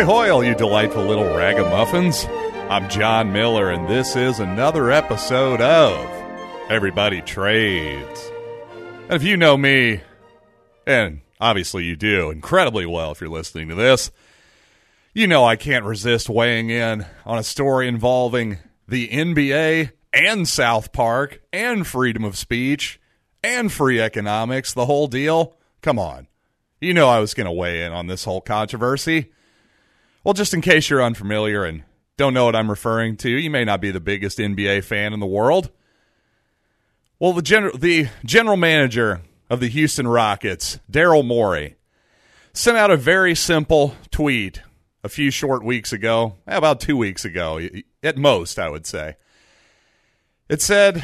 Ahoy hoil, you delightful little ragamuffins. I'm John Miller, and this is another episode of Everybody Trades. And if you know me, and obviously you do incredibly well if you're listening to this, you know I can't resist weighing in on a story involving the NBA and South Park and freedom of speech and free economics, the whole deal. Come on. You know I was going to weigh in on this whole controversy. Well, just in case you're unfamiliar and don't know what I'm referring to, you may not be the biggest NBA fan in the world. Well, the general manager of the Houston Rockets, Daryl Morey, sent out a very simple tweet a few short weeks ago, about 2 weeks ago, at most, I would say. It said,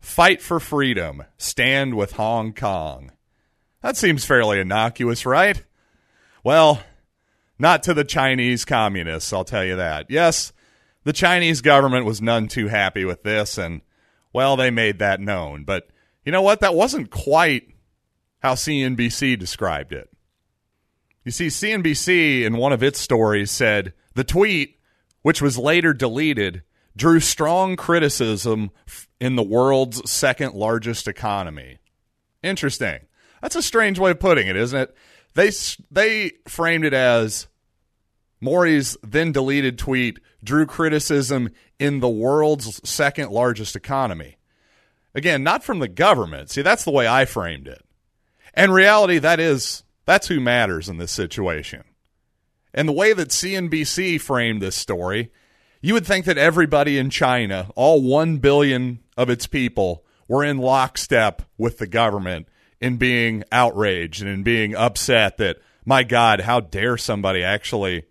"Fight for freedom. Stand with Hong Kong." That seems fairly innocuous, right? Well, not to the Chinese communists, I'll tell you that. Yes, the Chinese government was none too happy with this, and, well, they made that known. But you know what? That wasn't quite how CNBC described it. You see, CNBC, in one of its stories, said the tweet, which was later deleted, drew strong criticism in the world's second largest economy. Interesting. That's a strange way of putting it, isn't it? They framed it as Morey's then-deleted tweet drew criticism in the world's second largest economy. Again, not from the government. See, that's the way I framed it. In reality, that's who matters in this situation. And the way that CNBC framed this story, you would think that everybody in China, all 1 billion of its people, were in lockstep with the government in being outraged and in being upset that, my God, how dare somebody actually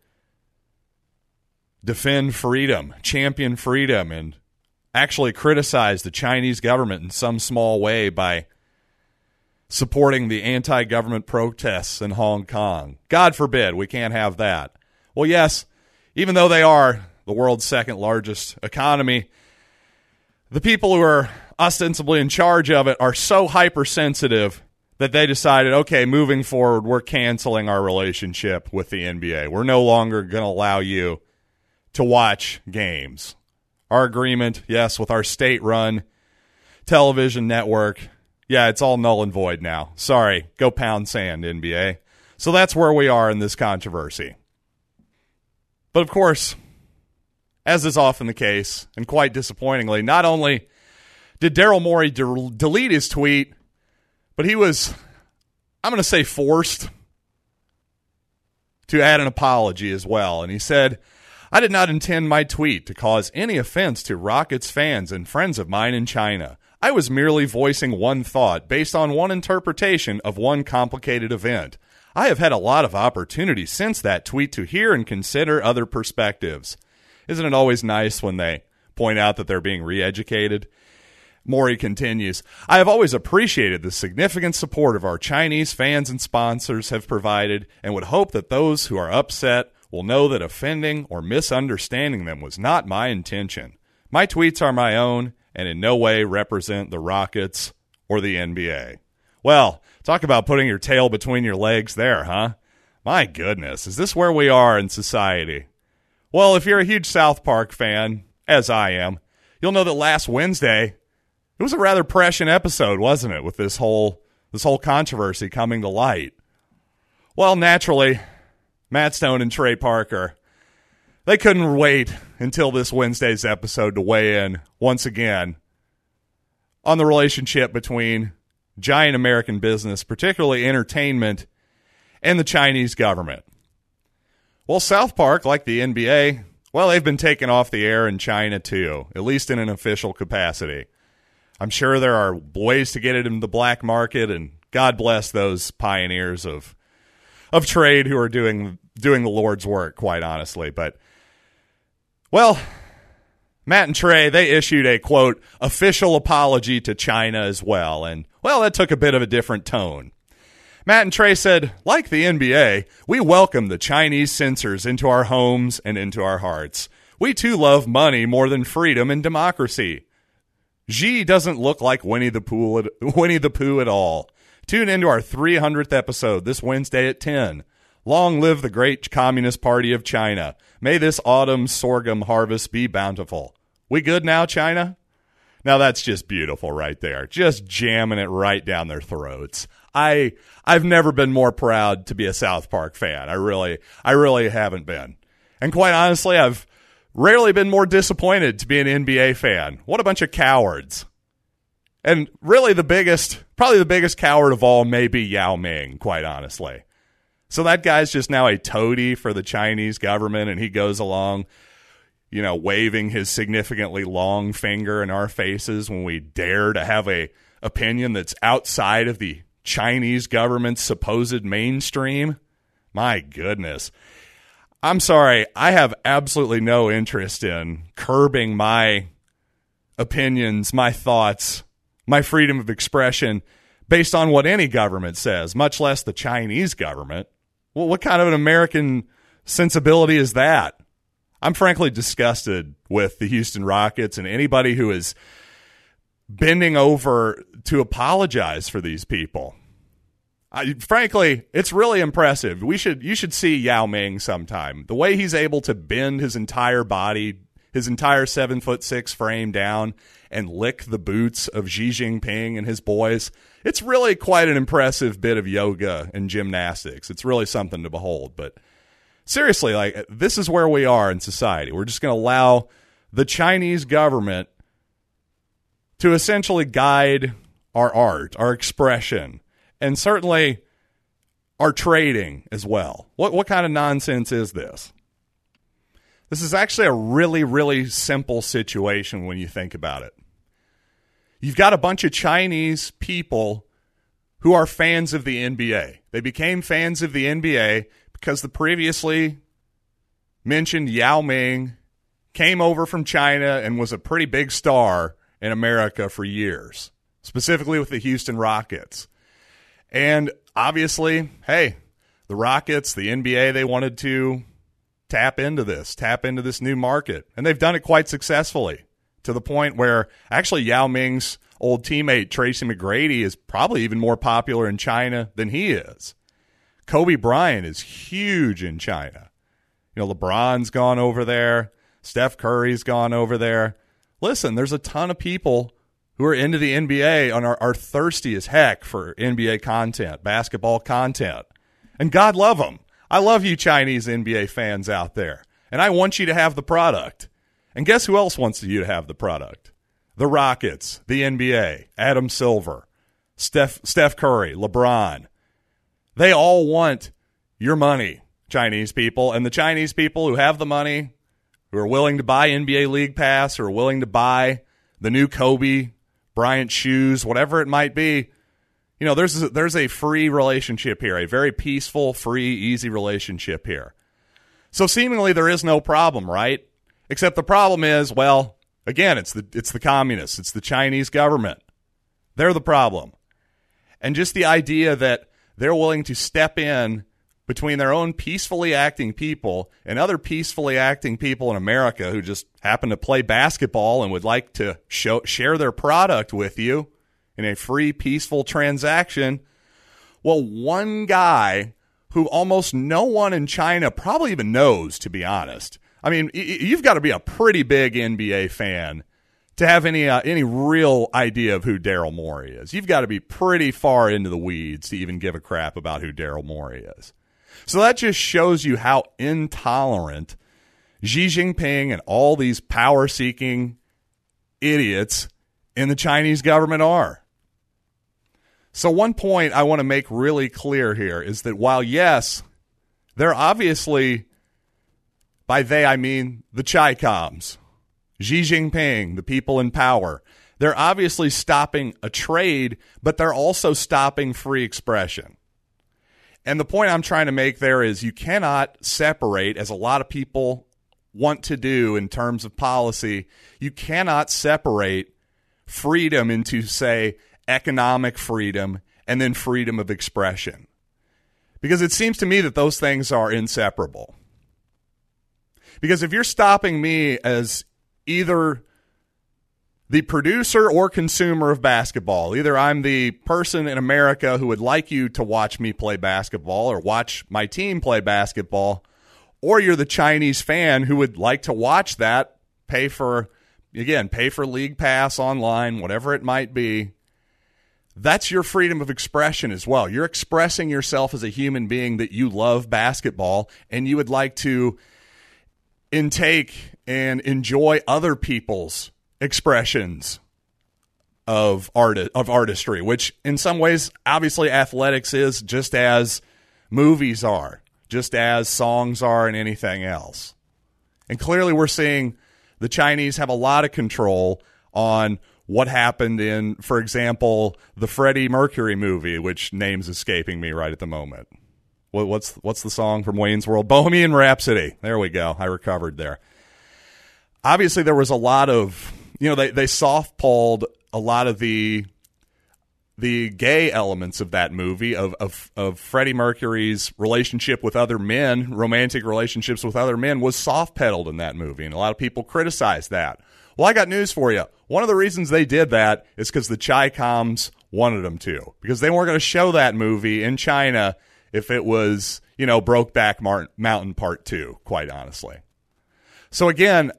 defend freedom, champion freedom, and actually criticize the Chinese government in some small way by supporting the anti-government protests in Hong Kong. God forbid, we can't have that. Well, yes, even though they are the world's second largest economy, the people who are ostensibly in charge of it are so hypersensitive that they decided, okay, moving forward, we're canceling our relationship with the NBA. We're no longer going to allow you to watch games. Our agreement, yes, with our state-run television network, yeah, it's all null and void now. Sorry, go pound sand, NBA. So that's where we are in this controversy. But of course, as is often the case, and quite disappointingly, not only did Daryl Morey delete his tweet, but he was, I'm going to say, forced to add an apology as well. And he said, "I did not intend my tweet to cause any offense to Rockets fans and friends of mine in China. I was merely voicing one thought based on one interpretation of one complicated event. I have had a lot of opportunities since that tweet to hear and consider other perspectives." Isn't it always nice when they point out that they're being re-educated? Morey continues, "I have always appreciated the significant support of our Chinese fans and sponsors have provided, and would hope that those who are upset will know that offending or misunderstanding them was not my intention. My tweets are my own and in no way represent the Rockets or the NBA." Well, talk about putting your tail between your legs there, huh? My goodness, is this where we are in society? Well, if you're a huge South Park fan, as I am, you'll know that last Wednesday, it was a rather prescient episode, wasn't it, with this whole controversy coming to light? Well, naturally, Matt Stone and Trey Parker, they couldn't wait until this Wednesday's episode to weigh in once again on the relationship between giant American business, particularly entertainment, and the Chinese government. Well, South Park, like the NBA, well, they've been taken off the air in China too, at least in an official capacity. I'm sure there are ways to get it in the black market, and God bless those pioneers of trade who are doing the Lord's work, quite honestly. But, well, Matt and Trey, they issued a, quote, official apology to China as well. And, well, that took a bit of a different tone. Matt and Trey said, "Like the NBA, we welcome the Chinese censors into our homes and into our hearts. We too love money more than freedom and democracy. Xi doesn't look like Winnie the Pooh at all. Tune into our 300th episode this Wednesday at 10. Long live the great Communist Party of China. May this autumn sorghum harvest be bountiful. We good now, China? Now that's just beautiful right there. Just jamming it right down their throats. I've never been more proud to be a South Park fan. I really haven't been. And quite honestly, I've rarely been more disappointed to be an NBA fan. What a bunch of cowards. And really probably the biggest coward of all may be Yao Ming, quite honestly. So that guy's just now a toady for the Chinese government, and he goes along, you know, waving his significantly long finger in our faces when we dare to have a opinion that's outside of the Chinese government's supposed mainstream. My goodness. I'm sorry, I have absolutely no interest in curbing my opinions, my thoughts, my freedom of expression based on what any government says, much less the Chinese government. Well, what kind of an American sensibility is that? I'm frankly disgusted with the Houston Rockets and anybody who is bending over to apologize for these people. Frankly, it's really impressive. You should see Yao Ming sometime. The way he's able to bend his entire body, his entire 7'6" frame down and lick the boots of Xi Jinping and his boys. It's really quite an impressive bit of yoga and gymnastics. It's really something to behold. But seriously, like, this is where we are in society. We're just going to allow the Chinese government to essentially guide our art, our expression, and certainly our trading as well. What kind of nonsense is this? This is actually a really, really simple situation when you think about it. You've got a bunch of Chinese people who are fans of the NBA. They became fans of the NBA because the previously mentioned Yao Ming came over from China and was a pretty big star in America for years, specifically with the Houston Rockets. And obviously, hey, the Rockets, the NBA, they wanted to tap into this new market. And they've done it quite successfully to the point where actually Yao Ming's old teammate, Tracy McGrady, is probably even more popular in China than he is. Kobe Bryant is huge in China. You know, LeBron's gone over there. Steph Curry's gone over there. Listen, there's a ton of people who are into the NBA and are thirsty as heck for NBA content, basketball content. And God love them. I love you Chinese NBA fans out there. And I want you to have the product. And guess who else wants you to have the product? The Rockets, the NBA, Adam Silver, Steph Curry, LeBron. They all want your money, Chinese people. And the Chinese people who have the money, who are willing to buy NBA League Pass, who are willing to buy the new Kobe Bryant shoes, whatever it might be, you know, there's a free relationship here, a very peaceful, free, easy relationship here. So seemingly there is no problem, right? Except the problem is, well, again, it's the communists, it's the Chinese government. They're the problem. And just the idea that they're willing to step in between their own peacefully acting people and other peacefully acting people in America who just happen to play basketball and would like to share their product with you in a free, peaceful transaction. Well, one guy who almost no one in China probably even knows, to be honest. I mean, you've got to be a pretty big NBA fan to have any real idea of who Daryl Morey is. You've got to be pretty far into the weeds to even give a crap about who Daryl Morey is. So that just shows you how intolerant Xi Jinping and all these power-seeking idiots in the Chinese government are. So one point I want to make really clear here is that while, yes, they're obviously... By they, I mean the Chi Coms, Xi Jinping, the people in power. They're obviously stopping a trade, but they're also stopping free expression. And the point I'm trying to make there is you cannot separate, as a lot of people want to do in terms of policy, you cannot separate freedom into, say, economic freedom and then freedom of expression. Because it seems to me that those things are inseparable. Because if you're stopping me as either the producer or consumer of basketball. Either I'm the person in America who would like you to watch me play basketball or watch my team play basketball, or you're the Chinese fan who would like to watch that, pay for League Pass online, whatever it might be. That's your freedom of expression as well. You're expressing yourself as a human being that you love basketball and you would like to intake and enjoy other people's expressions of artistry, which in some ways, obviously athletics is, just as movies are, just as songs are, and anything else. And clearly we're seeing the Chinese have a lot of control on what happened in, for example, the Freddie Mercury movie, which name's escaping me right at the moment. What's the song from Wayne's World? Bohemian Rhapsody. There we go. I recovered there. Obviously, there was a lot of, they soft-pawed a lot of the gay elements of that movie, of Freddie Mercury's relationship with other men, romantic relationships with other men, was soft-pedaled in that movie, and a lot of people criticized that. Well, I got news for you. One of the reasons they did that is because the Chi Coms wanted them to, because they weren't going to show that movie in China if it was, Brokeback Mountain Part 2, quite honestly. So again,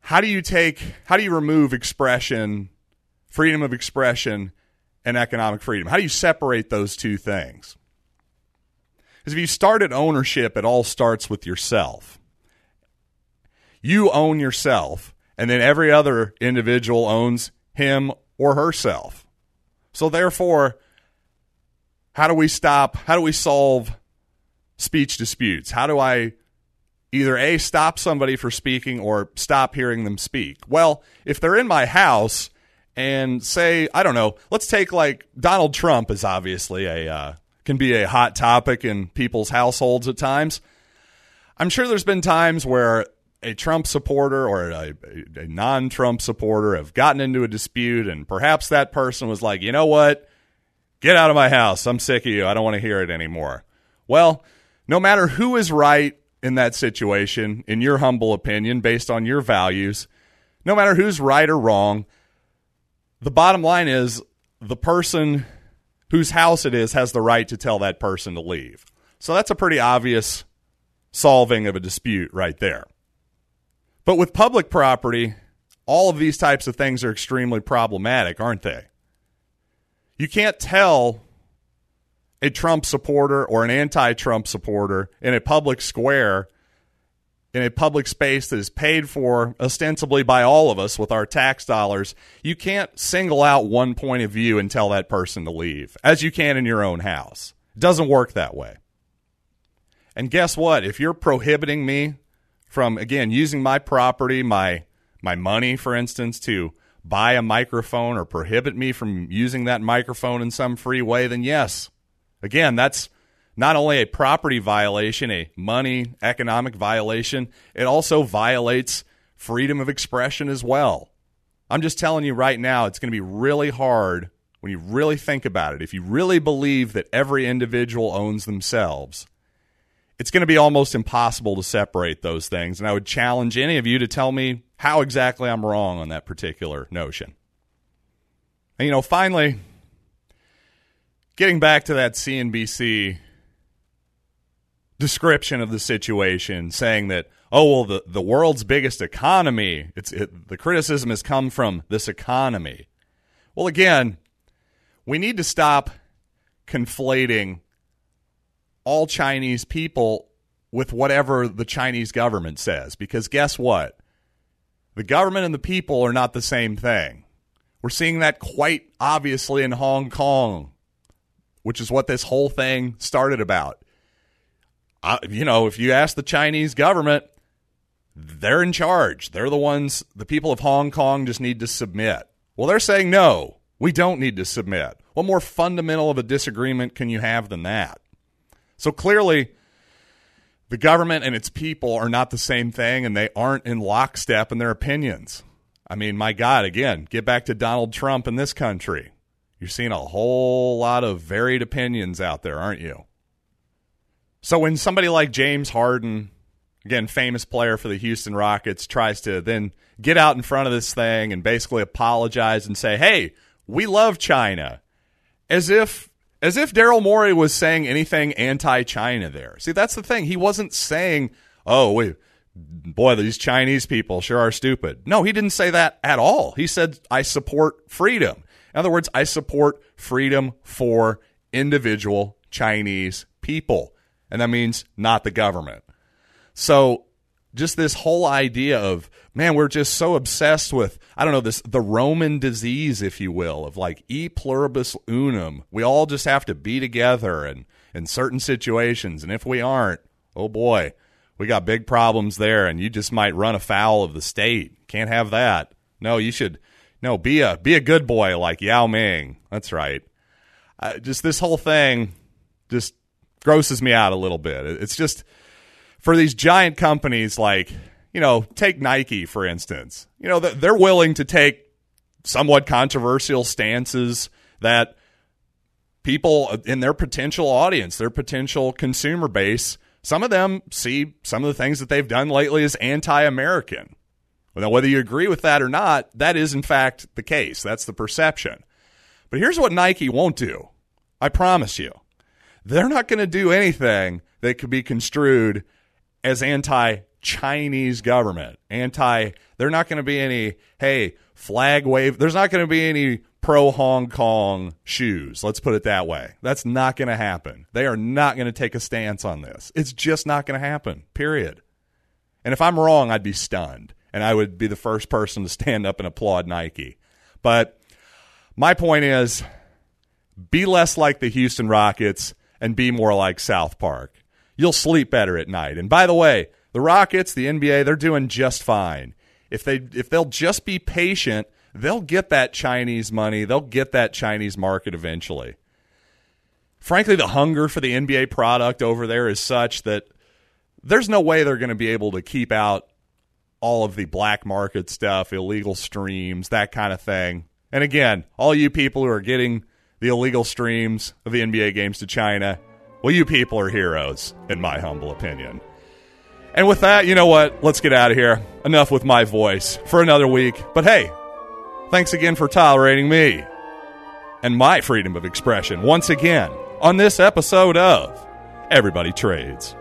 how do you remove expression, freedom of expression, and economic freedom? How do you separate those two things? Because if you start at ownership, it all starts with yourself. You own yourself. And then every other individual owns him or herself. So therefore, how do we solve speech disputes? How do I either A, stop somebody for speaking or stop hearing them speak? Well, if they're in my house and say, I don't know, let's take like Donald Trump is obviously can be a hot topic in people's households at times. I'm sure there's been times where a Trump supporter or a non-Trump supporter have gotten into a dispute, and perhaps that person was like, you know what? Get out of my house. I'm sick of you. I don't want to hear it anymore. Well, no matter who is right in that situation, in your humble opinion, based on your values, no matter who's right or wrong, the bottom line is the person whose house it is has the right to tell that person to leave. So that's a pretty obvious solving of a dispute right there. But with public property, all of these types of things are extremely problematic, aren't they? You can't tell a Trump supporter or an anti-Trump supporter in a public square, in a public space that is paid for ostensibly by all of us with our tax dollars, you can't single out one point of view and tell that person to leave, as you can in your own house. It doesn't work that way. And guess what? If you're prohibiting me from, again, using my property, my money, for instance, to buy a microphone or prohibit me from using that microphone in some free way, then yes. Again, that's not only a property violation, a money economic violation, it also violates freedom of expression as well. I'm just telling you right now, it's going to be really hard when you really think about it. If you really believe that every individual owns themselves, it's going to be almost impossible to separate those things, and I would challenge any of you to tell me how exactly I'm wrong on that particular notion. And, finally, getting back to that CNBC description of the situation, saying that, the world's biggest economy, the criticism has come from this economy. Well, again, we need to stop conflating all Chinese people with whatever the Chinese government says. Because guess what? The government and the people are not the same thing. We're seeing that quite obviously in Hong Kong, which is what this whole thing started about. If you ask the Chinese government, they're in charge. They're the ones, the people of Hong Kong just need to submit. Well, they're saying, no, we don't need to submit. What more fundamental of a disagreement can you have than that? So clearly, the government and its people are not the same thing, and they aren't in lockstep in their opinions. I mean, my God, again, get back to Donald Trump in this country. You're seeing a whole lot of varied opinions out there, aren't you? So when somebody like James Harden again, famous player for the Houston Rockets, tries to then get out in front of this thing and basically apologize and say, hey, we love China. As if Daryl Morey was saying anything anti-China there. See, that's the thing. He wasn't saying, oh, boy, these Chinese people sure are stupid. No, he didn't say that at all. He said, I support freedom. In other words, I support freedom for individual Chinese people. And that means not the government. So just this whole idea of, man, we're just so obsessed with, I don't know, the Roman disease, if you will, of like e pluribus unum. We all just have to be together and in certain situations. And if we aren't, oh boy, we got big problems there, and you just might run afoul of the state. Can't have that. No, you should. No, be a good boy like Yao Ming. That's right. Just this whole thing just grosses me out a little bit. It's just for these giant companies like, you know, take Nike, for instance. You know, they're willing to take somewhat controversial stances that people in their potential audience, their potential consumer base, some of them see some of the things that they've done lately as anti-American. Now, whether you agree with that or not, that is, in fact, the case. That's the perception. But here's what Nike won't do. I promise you. They're not going to do anything that could be construed as anti-Chinese government. They're not going to be any, hey, flag wave. There's not going to be any pro-Hong Kong shoes. Let's put it that way. That's not going to happen. They are not going to take a stance on this. It's just not going to happen, period. And if I'm wrong, I'd be stunned. And I would be the first person to stand up and applaud Nike. But my point is, be less like the Houston Rockets and be more like South Park. You'll sleep better at night. And by the way, the Rockets, the NBA, they're doing just fine. If they'll just be patient, they'll get that Chinese money. They'll get that Chinese market eventually. Frankly, the hunger for the NBA product over there is such that there's no way they're going to be able to keep out all of the black market stuff, illegal streams, that kind of thing. And again, all you people who are getting the illegal streams of the NBA games to China, well, you people are heroes, in my humble opinion. And with that, you know what? Let's get out of here. Enough with my voice for another week. But hey, thanks again for tolerating me and my freedom of expression once again on this episode of Everybody Trades.